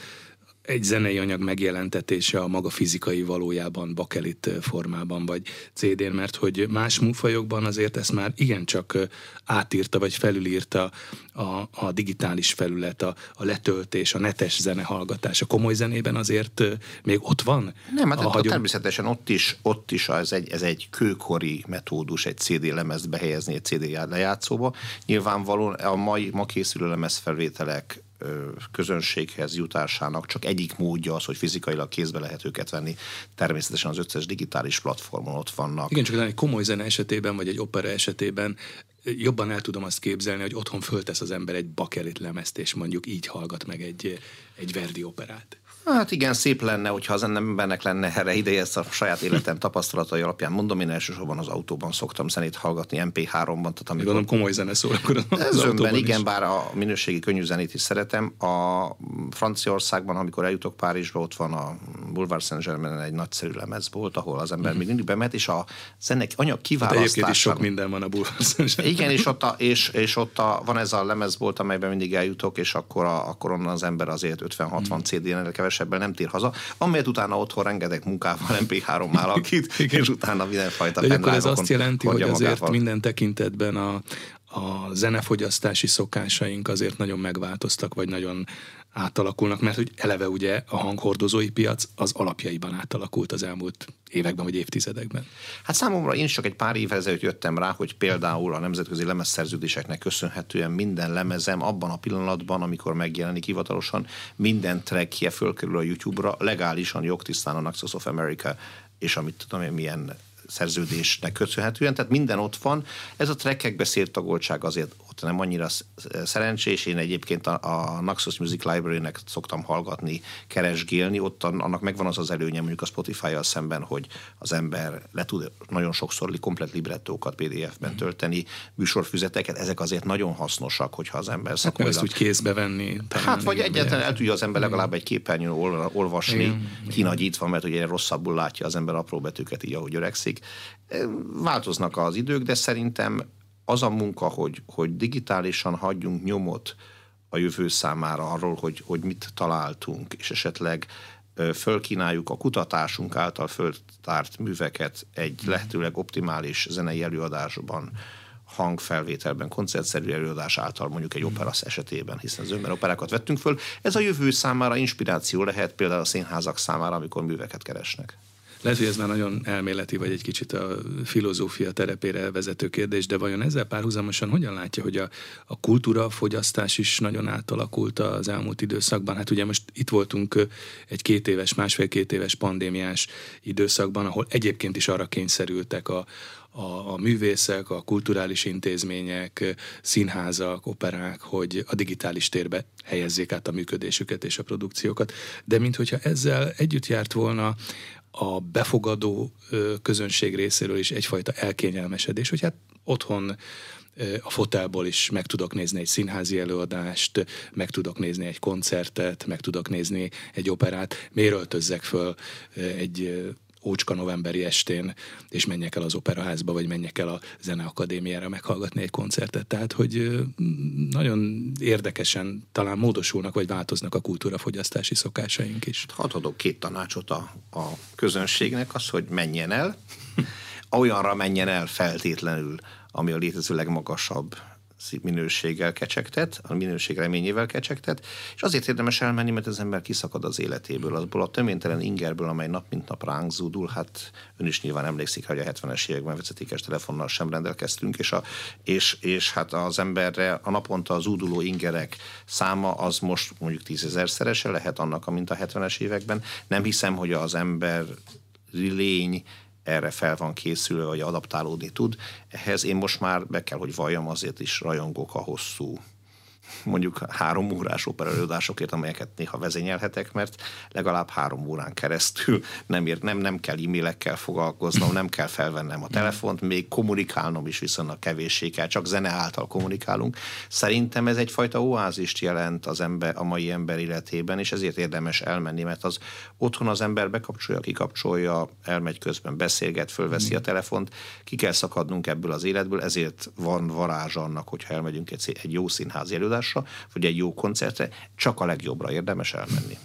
Egy zenei anyag megjelentetése a maga fizikai valójában, bakelit formában vagy cé dén, mert hogy más műfajokban azért ezt már igencsak átírta vagy felülírta a, a digitális felület, a, a letöltés, a netes zenehallgatás. A komoly zenében azért még ott van? Nem, hát a hagyom... természetesen ott is, ott is ez, egy, ez egy kőkori metódus, egy cé dé lemezt behelyezni egy cé dé lejátszóba. Nyilvánvalóan a mai, ma készülő lemezfelvételek közönséghez jutásának csak egyik módja az, hogy fizikailag kézbe lehet őket venni. Természetesen az összes digitális platformon ott vannak. Igen, csak egy komoly zene esetében, vagy egy opera esetében jobban el tudom azt képzelni, hogy otthon föltesz az ember egy bakelit lemezt, és mondjuk így hallgat meg egy, egy Verdi operát. Hát igen, szép lenne, hogyha az embernek lenne erre ideje, ezt a saját életem tapasztalatai alapján mondom, én elsősorban az autóban szoktam zenét hallgatni em pé háromban. Tehát amikor... Gondolom komoly zene szól akkor az autóban is. Zönben, igen, bár a minőségi könnyű zenét is szeretem. A Franciaországban, amikor eljutok Párizsba, ott van a Boulevard Saint-Germain egy nagyszerű lemezbolt, ahol az ember még mindig bemet, és a zenek anyag kiválasztása. Hát egyébként is sok minden van a Boulevard Saint-Germain. Igen, és ott, a, és, és ott a, van ez a lemezbolt, amelyben mindig eljutok, és akkor, a, akkor onnan az ember azért ötven-hatvan hmm. cé dén kevesebben nem tér haza, amelyet utána otthon rengeteg munkával em pé három-mal alakít, és utána mindenfajta pendrive-okon. De akkor ez azt jelenti, hogy azért magával. Minden tekintetben a, a zenefogyasztási szokásaink azért nagyon megváltoztak, vagy nagyon átalakulnak, mert hogy eleve ugye a hanghordozói piac az alapjaiban átalakult az elmúlt években vagy évtizedekben. Hát számomra én csak egy pár évvel ezelőtt jöttem rá, hogy például a nemzetközi lemezszerződéseknek köszönhetően minden lemezem abban a pillanatban, amikor megjelenik hivatalosan, minden trackje fölkerül a YouTube-ra, legálisan, jogtisztán a Naxos of America, és amit tudom én milyen szerződésnek köszönhetően, tehát minden ott van. Ez a trackekbe széttagoltság azért ott nem annyira szerencsés. Én egyébként a, a Naxos Music Library-nek szoktam hallgatni, keresgélni, ott annak megvan az az előnye mondjuk a Spotify-jal szemben, hogy az ember le tud nagyon sokszor komplett librettókat pé dé ef-ben tölteni, műsorfüzeteket, ezek azért nagyon hasznosak, hogyha az ember szakmailag... Hát ezt úgy kézbe venni. Hát vagy egyáltalán el tudja az ember legalább egy képernyőn olvasni, igen, kinagyítva, mert ugye rosszabbul látja az ember apró betűket így, ahogy öregszik. Változnak az idők, de szerintem az a munka, hogy, hogy digitálisan hagyjunk nyomot a jövő számára arról, hogy, hogy mit találtunk, és esetleg fölkínáljuk a kutatásunk által föltárt műveket egy lehetőleg optimális zenei előadásban, hangfelvételben, koncertszerű előadás által mondjuk egy operasz esetében, hiszen az önben operákat vettünk föl. Ez a jövő számára inspiráció lehet például a színházak számára, amikor műveket keresnek. Lehet, hogy ez már nagyon elméleti, vagy egy kicsit a filozófia terepére vezető kérdés, de vajon ezzel párhuzamosan hogyan látja, hogy a, a kultúra, a fogyasztás is nagyon átalakult az elmúlt időszakban? Hát ugye most itt voltunk egy két éves, másfél-két éves pandémiás időszakban, ahol egyébként is arra kényszerültek a, a, a művészek, a kulturális intézmények, színházak, operák, hogy a digitális térbe helyezzék át a működésüket és a produkciókat. De minthogyha ezzel együtt járt volna a befogadó közönség részéről is egyfajta elkényelmesedés, hogy hát otthon a fotelból is meg tudok nézni egy színházi előadást, meg tudok nézni egy koncertet, meg tudok nézni egy operát. Miért öltözzek föl egy ócska novemberi estén, és menjek el az operaházba, vagy menjek el a Zeneakadémiára meghallgatni egy koncertet. Tehát, hogy nagyon érdekesen talán módosulnak, vagy változnak a kultúrafogyasztási szokásaink is. Hadd adok két tanácsot a, a közönségnek, az, hogy menjen el, olyanra menjen el feltétlenül, ami a létező legmagasabb minőséggel kecsegtet, a minőség reményével kecsegtet, és azért érdemes elmenni, mert az ember kiszakad az életéből, azból a töménytelen ingerből, amely nap mint nap ránk zúdul. Hát ön is nyilván emlékszik, hogy a hetvenes években vezetékes telefonnal sem rendelkeztünk, és, a, és, és hát az emberre a naponta az zúduló ingerek száma az most mondjuk tízezerszerese lehet annak, amint a hetvenes években. Nem hiszem, hogy az ember lény erre fel van készülve, vagy adaptálódni tud. Ehhez én most már be kell, hogy valljam, azért is rajongok a hosszú, mondjuk három órás operaelőadásokért, amelyeket néha vezényelhetek, mert legalább három órán keresztül nem, ér, nem, nem kell e-mailekkel foglalkoznom, nem kell felvennem a telefont, még kommunikálnom is viszonylag kevéssé kell, csak zene által kommunikálunk. Szerintem ez egyfajta oázist jelent az ember, a mai ember életében, és ezért érdemes elmenni, mert az otthon az ember bekapcsolja, kikapcsolja, elmegy közben, beszélget, fölveszi a telefont, ki kell szakadnunk ebből az életből, ezért van varázsa annak, hogyha elmegyünk egy, egy jó színházi előadásra, vagy egy jó koncertre, csak a legjobbra érdemes elmenni.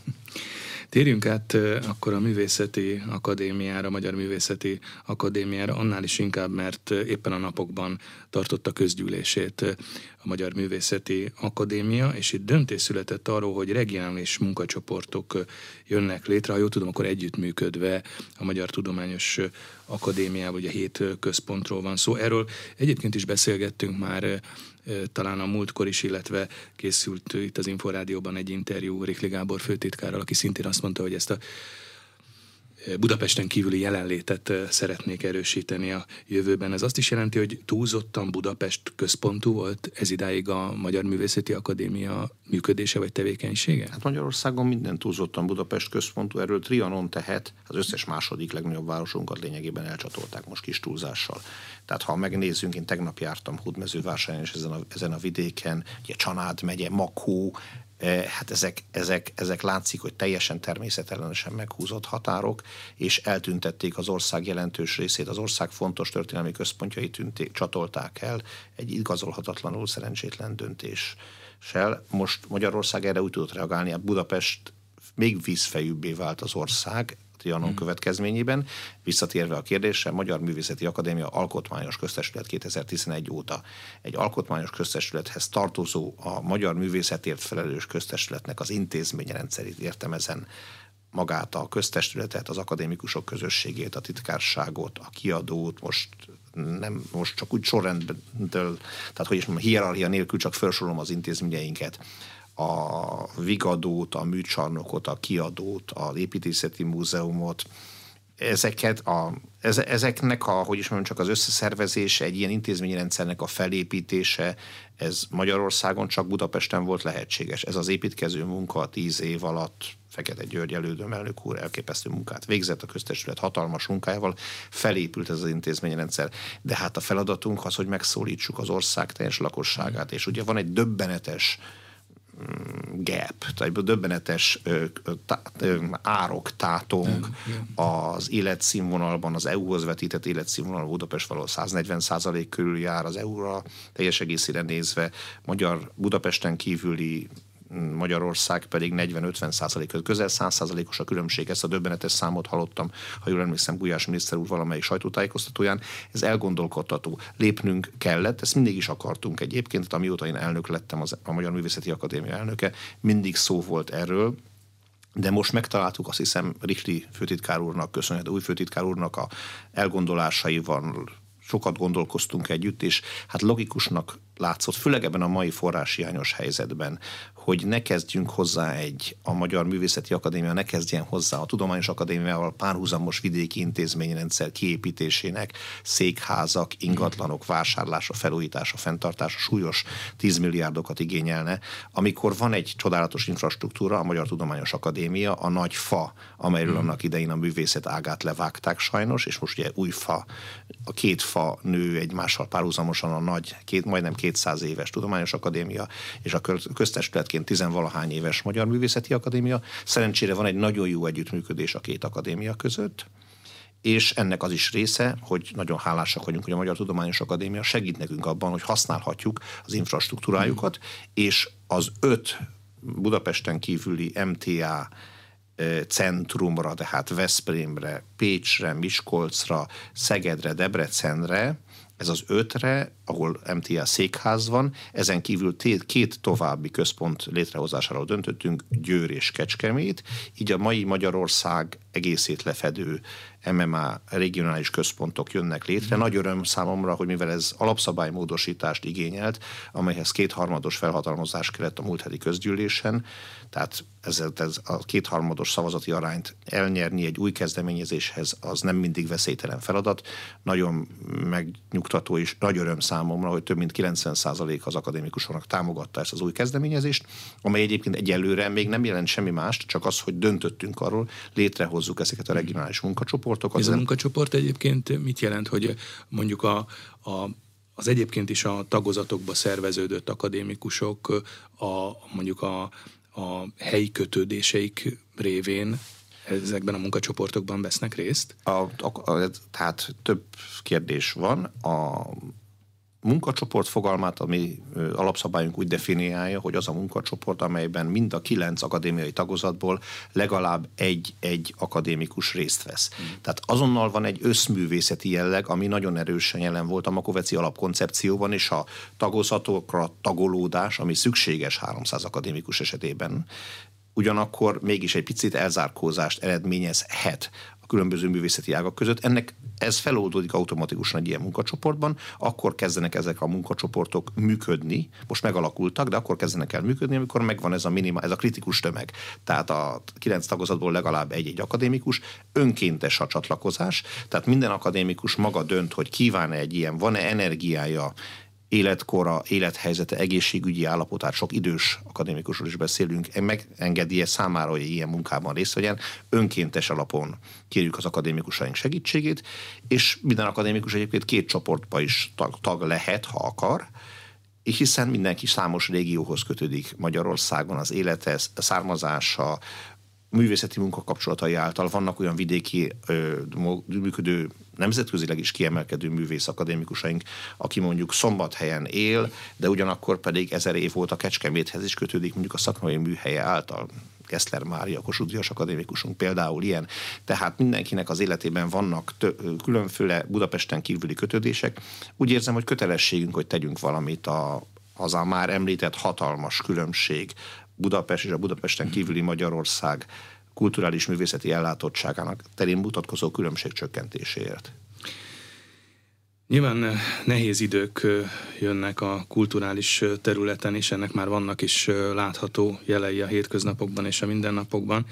Térjünk át akkor a Művészeti Akadémiára, Magyar Művészeti Akadémiára, annál is inkább, mert éppen a napokban tartotta közgyűlését a Magyar Művészeti Akadémia, és itt döntés született arról, hogy regionális munkacsoportok jönnek létre, ha jól tudom, akkor együttműködve a Magyar Tudományos Akadémiával, ugye hét központról van szó. Erről egyébként is beszélgettünk már talán a múltkor is, illetve készült itt az Inforádióban egy interjú Richly Gábor főtitkárral, aki szintén azt mondta, hogy ezt a Budapesten kívüli jelenlétet szeretnék erősíteni a jövőben. Ez azt is jelenti, hogy túlzottan Budapest központú volt ez idáig a Magyar Művészeti Akadémia működése vagy tevékenysége? Hát Magyarországon minden túlzottan Budapest központú, erről Trianon tehet, az összes második legnagyobb városunkat lényegében elcsatolták most kis túlzással. Tehát ha megnézzünk, én tegnap jártam Hódmezővásárhelyen és ezen a, ezen a vidéken, ugye Csanád megye, Makó, hát ezek, ezek, ezek látszik, hogy teljesen természetellenesen meghúzott határok, és eltüntették az ország jelentős részét, az ország fontos történelmi központjai tünték, csatolták el egy igazolhatatlanul szerencsétlen döntéssel. Most Magyarország erre úgy tudott reagálni, hát Budapest még vízfejűbbé vált az ország, Trianon hmm. következményében. Visszatérve a kérdésre, Magyar Művészeti Akadémia alkotmányos köztestület kétezer-tizenegy óta. Egy alkotmányos köztestülethez tartozó, a magyar művészetért felelős köztestületnek az intézményrendszerét értem ezen, magát a köztestületet, az akadémikusok közösségét, a titkárságot, a kiadót, most nem, most csak úgy sorrendben, tehát hogy is mondjam, hierarchia nélkül csak felsorolom az intézményeinket. A Vigadót, a Műcsarnokot, a Kiadót, az Építészeti Múzeumot, ezeket a, ezeknek a, hogy is mondjam, csak az összeszervezése, egy ilyen intézményrendszernek a felépítése, ez Magyarországon csak Budapesten volt lehetséges. Ez az építkező munka tíz év alatt, Fekete György elődömelnök úr elképesztő munkát végzett, a köztestület hatalmas munkájával felépült ez az intézményrendszer. De hát a feladatunk az, hogy megszólítsuk az ország teljes lakosságát, és ugye van egy döbbenetes gap, tehát döbbenetes ö, tá, ö, árok, tátong az életszínvonalban, az é u-hoz vetített életszínvonal, Budapest való száznegyven százalék körül jár az é u-ra, teljes egészére nézve, magyar Budapesten kívüli Magyarország pedig negyven-ötven százalék, közel száz százalékos a különbség. Ezt a döbbenetes számot hallottam, ha jól emlékszem, Gulyás miniszter úr valamelyik sajtótájékoztatóján. Ez elgondolkodtató. Lépnünk kellett, ezt mindig is akartunk egyébként, amióta én elnök lettem, az, a Magyar Művészeti Akadémia elnöke, mindig szó volt erről, de most megtaláltuk, azt hiszem, Richly főtitkár úrnak köszönhető, új főtitkár úrnak a elgondolásaival sokat gondolkoztunk együtt, és hát logikusnak látszott, főleg ebben a mai forráshiányos helyzetben, hogy ne kezdjünk hozzá egy, a Magyar Művészeti Akadémia ne kezdjen hozzá a Tudományos Akadémiával párhuzamos vidéki intézményrendszer kiépítésének, székházak, ingatlanok vásárlása, felújítása, fenntartása súlyos tíz milliárdokat igényelne, amikor van egy csodálatos infrastruktúra, a Magyar Tudományos Akadémia, a nagy fa, amelyről annak idején a művészet ágát levágták sajnos, és most ugye új fa, a két fa nő egymással párhuzamosan a nagy, két, majdnem kétszáz éves Tudományos Akadémia, és a köztestület tizenvalahány éves Magyar Művészeti Akadémia. Szerencsére van egy nagyon jó együttműködés a két akadémia között, és ennek az is része, hogy nagyon hálásak vagyunk, hogy a Magyar Tudományos Akadémia segít nekünk abban, hogy használhatjuk az infrastruktúrájukat, és az öt Budapesten kívüli em té á centrumra, tehát Veszprémre, Pécsre, Miskolcra, Szegedre, Debrecenre, ez az ötre, ahol em té á székház van, ezen kívül két további központ létrehozásáról döntöttünk, Győr és Kecskemét, így a mai Magyarország egészét lefedő em em á regionális központok jönnek létre. Nagy öröm számomra, hogy mivel ez alapszabálymódosítást igényelt, amelyhez kétharmados felhatalmazás kellett a múlt heti közgyűlésen, tehát ez, ez a kétharmados szavazati arányt elnyerni egy új kezdeményezéshez, az nem mindig veszélytelen feladat. Nagyon megnyugtató és nagy öröm számomra, hogy több mint kilencven százalék az akadémikusoknak támogatta ezt az új kezdeményezést, amely egyébként egyelőre még nem jelent semmi mást, csak az, hogy döntöttünk arról, létrehozzuk ezeket a regionális munkacsoportokat. Ez a munkacsoport egyébként mit jelent, hogy mondjuk a, a az egyébként is a tagozatokba szerveződött akadémikusok a, mondjuk a a helyi kötődéseik révén ezekben a munkacsoportokban vesznek részt? A, a, a, tehát több kérdés van. A munkacsoport fogalmát, ami alapszabályunk úgy definiálja, hogy az a munkacsoport, amelyben mind a kilenc akadémiai tagozatból legalább egy-egy akadémikus részt vesz. Mm. Tehát azonnal van egy összművészeti jelleg, ami nagyon erősen jelen volt a Makoveci alapkoncepcióban, és a tagozatokra tagolódás, ami szükséges háromszáz akadémikus esetében, ugyanakkor mégis egy picit elzárkózást eredményezhet a különböző művészeti ágak között. Ennek ez feloldódik automatikusan egy ilyen munkacsoportban, akkor kezdenek ezek a munkacsoportok működni, most megalakultak, de akkor kezdenek el működni, amikor megvan ez a minima, ez a kritikus tömeg. Tehát a kilenc tagozatból legalább egy-egy akadémikus, önkéntes a csatlakozás, tehát minden akadémikus maga dönt, hogy kíván-e egy ilyen, van-e energiája, életkora, élethelyzete, egészségügyi állapotát, sok idős akadémikusról is beszélünk, megengedi-e számára, hogy ilyen munkában részt vegyen, önkéntes alapon kérjük az akadémikusaink segítségét, és minden akadémikus egyébként két csoportba is tag, tag lehet, ha akar, hiszen mindenki számos régióhoz kötődik Magyarországon, az élete, a származása, művészeti munkakapcsolatai által vannak olyan vidéki ö, működő, nemzetközileg is kiemelkedő művész akadémikusaink, aki mondjuk Szombathelyen él, de ugyanakkor pedig ezer év óta Kecskeméthez is kötődik mondjuk a szakmai műhelye által. Keszler Mária, Kossuth Díjas akadémikusunk például ilyen. Tehát mindenkinek az életében vannak tö- különféle Budapesten kívüli kötődések. Úgy érzem, hogy kötelességünk, hogy tegyünk valamit a, az a már említett hatalmas különbség Budapest és a Budapesten kívüli Magyarország kulturális művészeti ellátottságának terén mutatkozó különbség csökkentéséért. Nyilván nehéz idők jönnek a kulturális területen, és ennek már vannak is látható jelei a hétköznapokban és a mindennapokban.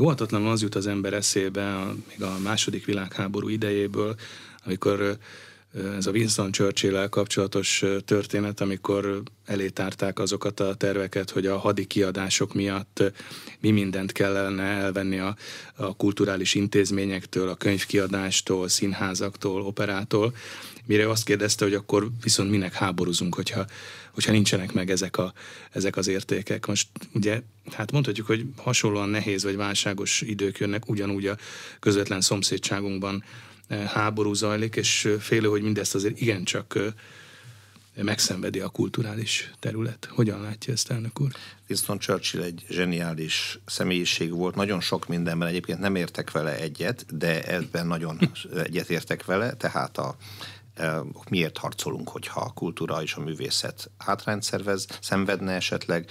Óhatatlanul az jut az ember eszébe a, még a második világháború idejéből, amikor ez a Winston Churchill-el kapcsolatos történet, amikor elétárták azokat a terveket, hogy a hadi kiadások miatt mi mindent kellene elvenni a, a kulturális intézményektől, a könyvkiadástól, színházaktól, operától, mire azt kérdezte, hogy akkor viszont minek háborúzunk, hogyha, hogyha nincsenek meg ezek, a, ezek az értékek. Most ugye, hát mondhatjuk, hogy hasonlóan nehéz vagy válságos idők jönnek, ugyanúgy a közvetlen szomszédságunkban háború zajlik, és félő, hogy mindezt azért igencsak megszenvedi a kulturális terület. Hogyan látja ezt, elnök úr? Winston Churchill egy zseniális személyiség volt, nagyon sok mindenben egyébként nem értek vele egyet, de ebben nagyon egyet értek vele, tehát a miért harcolunk, hogyha a kultúra és a művészet hátrányt szervez, szenvedne esetleg,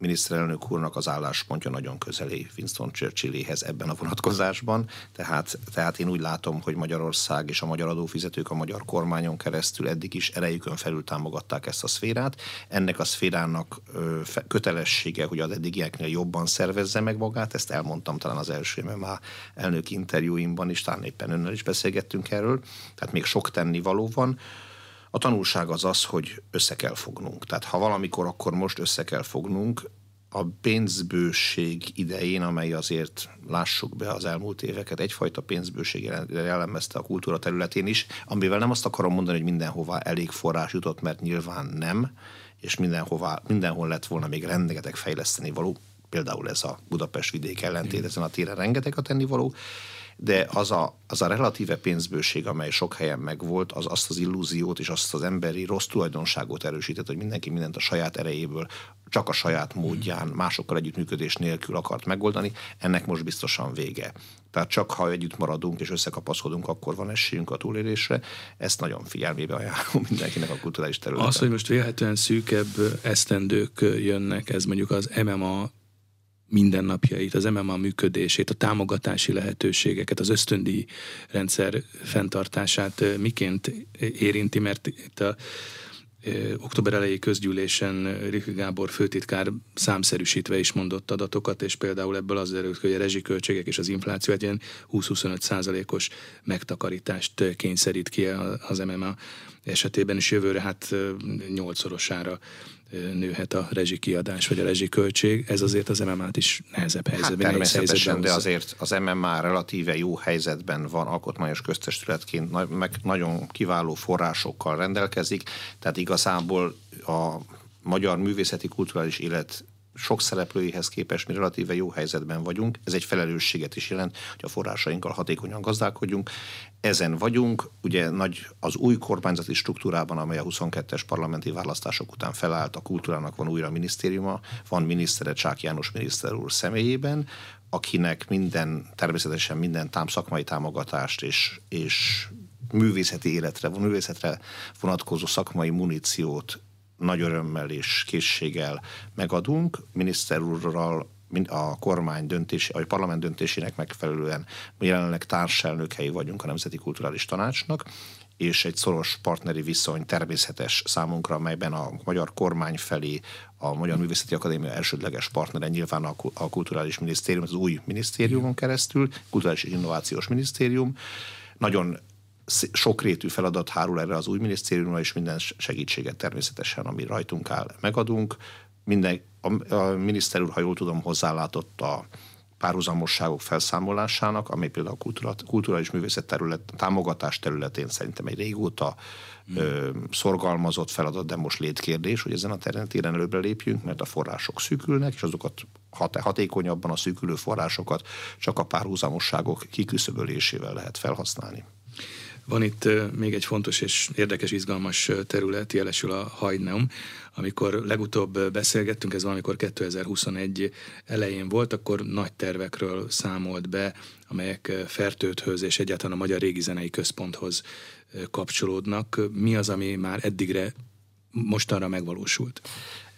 miniszterelnök úrnak az álláspontja nagyon közeli Winston Churchilléhez ebben a vonatkozásban, tehát, tehát én úgy látom, hogy Magyarország és a magyar adófizetők a magyar kormányon keresztül eddig is erejükön felül támogatták ezt a szférát. Ennek a szférának ö, kötelessége, hogy az eddigieknél jobban szervezze meg magát, ezt elmondtam talán az első em em á elnök interjúimban is, talán éppen önnel is beszélgettünk erről, tehát még sok tennivaló van. A tanulság az az, hogy össze kell fognunk. Tehát ha valamikor, akkor most össze kell fognunk. A pénzbőség idején, amely azért, lássuk be, az elmúlt éveket egyfajta pénzbőség jellemezte a kultúra területén is, amivel nem azt akarom mondani, hogy mindenhová elég forrás jutott, mert nyilván nem, és mindenhová, mindenhol lett volna még rengeteg fejleszteni való, például ez a Budapest vidék ellentét, ezen a téren rengeteg a tennivaló, de az a, az a relatíve pénzbőség, amely sok helyen megvolt, az azt az illúziót és azt az emberi rossz tulajdonságot erősített, hogy mindenki mindent a saját erejéből, csak a saját módján, másokkal együttműködés nélkül akart megoldani, ennek most biztosan vége. Tehát csak ha együtt maradunk és összekapaszkodunk, akkor van esélyünk a túlélésre. Ezt nagyon figyelmébe ajánlom mindenkinek a kulturális területen. Az, hogy most véletlenül szűkebb esztendők jönnek, ez mondjuk az em em á mindennapjait, az em em á működését, a támogatási lehetőségeket, az ösztöndíj rendszer fenntartását miként érinti, mert itt a e, október elejé közgyűlésen Richly Gábor főtitkár számszerűsítve is mondott adatokat, és például ebből az derült, hogy a rezsiköltségek és az infláció egy ilyen húsz-huszonöt százalékos megtakarítást kényszerít ki az em em á esetében, és jövőre hát nyolcszorosára nőhet a rezsikiadás vagy a rezsiköltség, ez azért az em em á-t is nehezebb helyzetben. Hát természetesen, de azért az em em á relatíve jó helyzetben van, alkotmányos köztestületként, meg nagyon kiváló forrásokkal rendelkezik, tehát igazából a magyar művészeti kulturális élet sok szereplőihez képest mi relatíve jó helyzetben vagyunk, ez egy felelősséget is jelent, hogy a forrásainkkal hatékonyan gazdálkodjunk, ezen vagyunk, ugye nagy az új kormányzati struktúrában, amely a huszonkettes parlamenti választások után felállt, a kultúrának van újra minisztériuma, van minisztere Csák János miniszter úr személyében, akinek minden, természetesen minden tám, szakmai támogatást és, és művészeti életre, művészetre vonatkozó szakmai muníciót nagy örömmel és készséggel megadunk. Miniszter úrral a kormány döntési, a parlament döntésének megfelelően jelenleg társelnökei vagyunk a Nemzeti Kulturális Tanácsnak, és egy szoros partneri viszony természetes számunkra, amelyben a magyar kormány felé a Magyar Művészeti Akadémia elsődleges partnere nyilván a Kulturális Minisztérium, az új minisztériumon keresztül, Kulturális és Innovációs Minisztérium. Nagyon sokrétű feladat hárul erre az új minisztériumra, és minden segítséget természetesen, ami rajtunk áll, megadunk. Minden, a, a miniszter úr, ha jól tudom, hozzálátott a párhuzamosságok felszámolásának, ami például a kultúra, kultúra és művészet terület, támogatás területén szerintem egy régóta hmm. ö, szorgalmazott feladat, de most létkérdés, hogy ezen a területen előbbre lépjünk, mert a források szűkülnek, és azokat hat, hatékonyabban a szűkülő forrásokat csak a párhuzamosságok kiküszöbölésével lehet felhasználni. Van itt még egy fontos és érdekes, izgalmas terület, jelesül a Haydneum. Amikor legutóbb beszélgettünk, ez valamikor kétezer-huszonegy elején volt, akkor nagy tervekről számolt be, amelyek Fertőthöz és egyáltalán a Magyar Régi Zenei Központhoz kapcsolódnak. Mi az, ami már eddigre, mostanra megvalósult?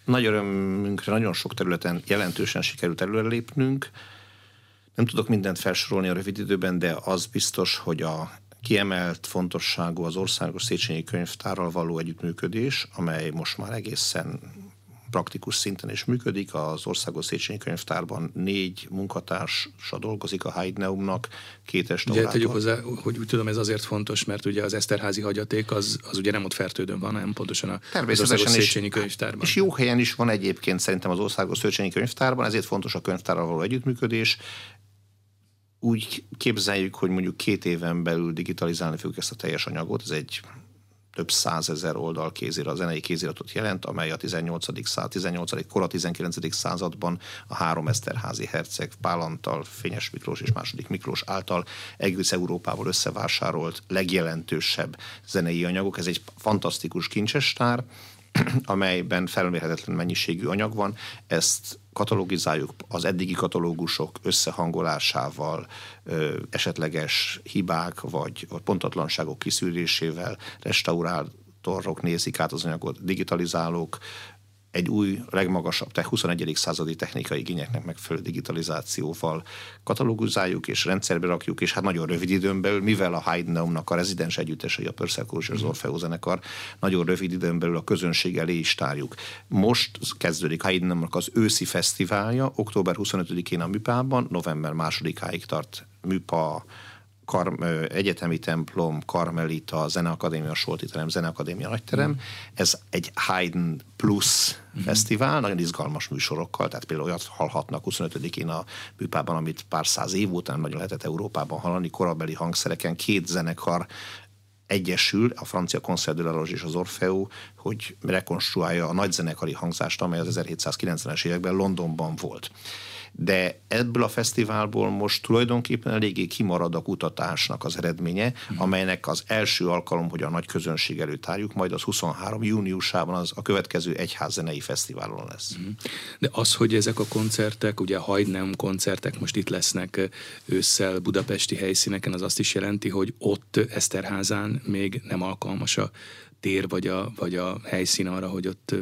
Nagy örömünkre nagyon sok területen jelentősen sikerült előrelépnünk. Nem tudok mindent felsorolni a rövid időben, de az biztos, hogy a kiemelt fontosságú az Országos Széchényi Könyvtárral való együttműködés, amely most már egészen praktikus szinten is működik. Az Országos Széchényi Könyvtárban négy munkatársa dolgozik a Haydneumnak, két estórától. Ugye tegyük hozzá, hogy úgy tudom, ez azért fontos, mert ugye az eszterházi hagyaték az, az ugye nem ott Fertődön van, hanem pontosan a Országos Széchényi Könyvtárban. És jó helyen is van egyébként szerintem az Országos Széchényi Könyvtárban, ezért fontos a könyvtárral való együttműködés. Úgy képzeljük, hogy mondjuk két éven belül digitalizálni fogjuk ezt a teljes anyagot, ez egy több százezer oldal kézirat, zenei kéziratot jelent, amely a tizennyolcadik század, tizennyolcadik kora tizenkilencedik században a három eszterházi herceg, Pál Antal, Fényes Miklós és második Miklós által egész Európával összevásárolt legjelentősebb zenei anyagok. Ez egy fantasztikus kincsestár, amelyben felmérhetetlen mennyiségű anyag van, ezt katalogizáljuk az eddigi katalógusok összehangolásával, ö, esetleges hibák vagy pontatlanságok kiszűrésével, restaurátorok nézik át az anyagot, digitalizálók, egy új, legmagasabb, tehát huszonegyedik századi technikai igényeknek megfelelő digitalizációval katalogizáljuk és rendszerbe rakjuk, és hát nagyon rövid időn belül, mivel a Haydneumnak a rezidens együttesei, a Purcell Kórus és az Orfeó Zenekar, nagyon rövid időn belül a közönség elé is tárjuk. Most kezdődik Haydneumnak az őszi fesztiválja, október huszonötödikén a Müpában, november másodikáig tart Müpa, Kar, egyetemi templom, Karmelita, Zeneakadémia, Solti terem, Zeneakadémia nagyterem. Mm. Ez egy Haydn plusz mm. fesztivál, nagyon izgalmas műsorokkal, tehát például olyat hallhatnak huszonötödikén a Müpában, amit pár száz év után nagyon lehetett Európában hallani, korabeli hangszereken. Két zenekar egyesül, a francia Concert de la Loge és az Orfeó, hogy rekonstruálja a nagyzenekari hangzást, amely az ezerhétszázkilencvenes években Londonban volt. De ebből a fesztiválból most tulajdonképpen eléggé kimarad a kutatásnak az eredménye, amelynek az első alkalom, hogy a nagy közönség előtt álljuk, majd az huszonhárom júniusában az a következő egyházzenei fesztiválon lesz. De az, hogy ezek a koncertek, ugye a Haydneum koncertek most itt lesznek ősszel budapesti helyszíneken, az azt is jelenti, hogy ott Eszterházán még nem alkalmas a tér vagy a, vagy a helyszín arra, hogy ott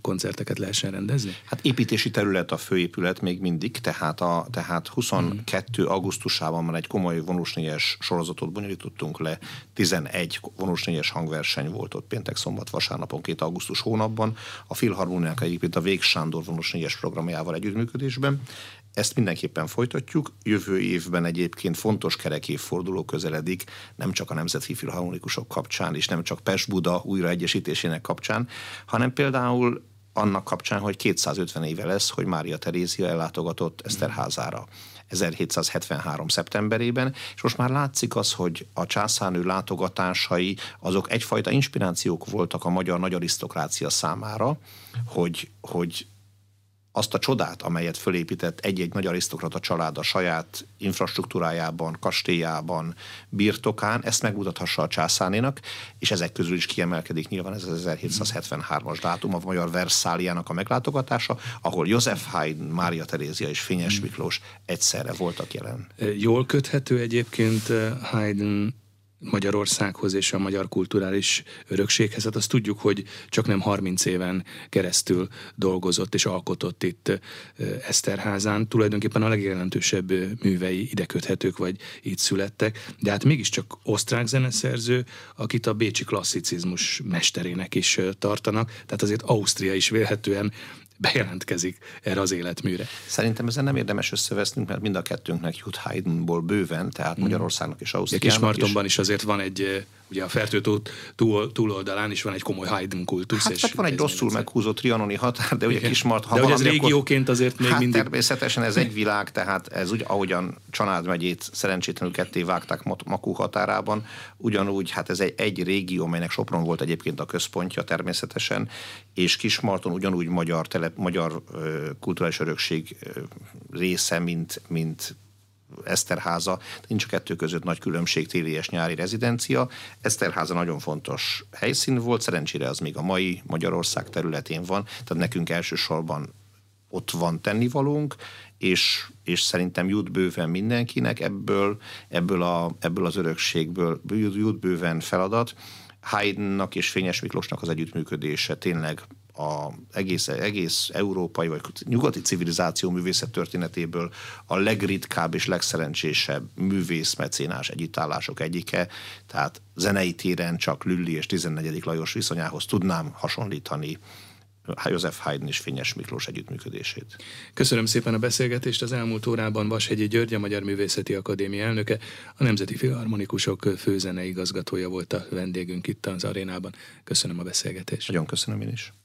koncerteket lehessen rendezni? Hát építési terület a főépület még mindig, tehát, a, tehát huszonkettő augusztusában már egy komoly vonósnégyes sorozatot bonyolítottunk le, tizenegy vonósnégyes hangverseny volt ott péntek, szombat, vasárnapon, két augusztus hónapban, a Filharmóniák egyébként a Végh Sándor vonósnégyes programjával együttműködésben. Ezt mindenképpen folytatjuk. Jövő évben egyébként fontos kerekévforduló közeledik, nem csak a Nemzeti Filharmonikusok kapcsán, és nem csak Pest-Buda újraegyesítésének kapcsán, hanem például annak kapcsán, hogy kétszázötven éve lesz, hogy Mária Terézia ellátogatott Eszterházára ezerhétszázhetvenhárom szeptemberében, és most már látszik az, hogy a császárnő látogatásai azok egyfajta inspirációk voltak a magyar nagy arisztokrácia számára, hogy, hogy azt a csodát, amelyet fölépített egy-egy nagy arisztokrata család a saját infrastruktúrájában, kastélyában, birtokán, ezt megmutathassa a császárnénak, és ezek közül is kiemelkedik nyilván ez az ezerhétszázhetvenhármas dátum, a magyar Verszáliának a meglátogatása, ahol József Haydn, Mária Terézia és Fényes Miklós egyszerre voltak jelen. Jól köthető egyébként Haydn Magyarországhoz és a magyar kulturális örökséghez, hát azt tudjuk, hogy csaknem harminc éven keresztül dolgozott és alkotott itt Eszterházán. Tulajdonképpen a legjelentősebb művei ide köthetők, vagy itt születtek, de hát mégiscsak osztrák zeneszerző, akit a bécsi klasszicizmus mesterének is tartanak, tehát azért Ausztria is vélhetően bejelentkezik erre az életműre. Szerintem ezen nem érdemes összevesznünk, mert mind a kettőnknek jut Haydnból bőven, tehát Magyarországnak és Ausztriának is. Kismartonban is azért van egy, ugye a Fertőtó túl, túloldalán is van egy komoly Haydn kultusz. Hát, és hát van egy rosszul meghúzott trianoni határ, de ugye Kismart... De hogy ez régióként azért még hát mindig... természetesen ez egy világ, tehát ez úgy, ahogyan Csanád megyét szerencsétlenül ketté vágták Makó határában, ugyanúgy, hát ez egy, egy régió, melynek Sopron volt egyébként a központja természetesen, és Kismarton ugyanúgy magyar tele, magyar ö, kulturális örökség ö, része, mint, mint Eszterháza, nincs a kettő között nagy különbség, téli és nyári rezidencia. Eszterháza nagyon fontos helyszín volt, szerencsére az még a mai Magyarország területén van, tehát nekünk elsősorban ott van tennivalónk, és, és szerintem jut bőven mindenkinek ebből, ebből, a, ebből az örökségből jut bőven feladat. Haydnnak és Fényes Miklósnak az együttműködése tényleg az egész, egész európai vagy nyugati civilizáció művészet történetéből a legritkább és legszerencsésebb művész-mecénás együttállások egyike, tehát zenei téren csak Lülli és tizennegyedik Lajos viszonyához tudnám hasonlítani József Haydn és Fényes Miklós együttműködését. Köszönöm szépen a beszélgetést. Az elmúlt órában Vashegyi György, a Magyar Művészeti Akadémia elnöke, a Nemzeti Filharmonikusok főzeneigazgatója volt a vendégünk itt az arénában. Köszönöm a beszélgetést. Nagyon köszönöm én is.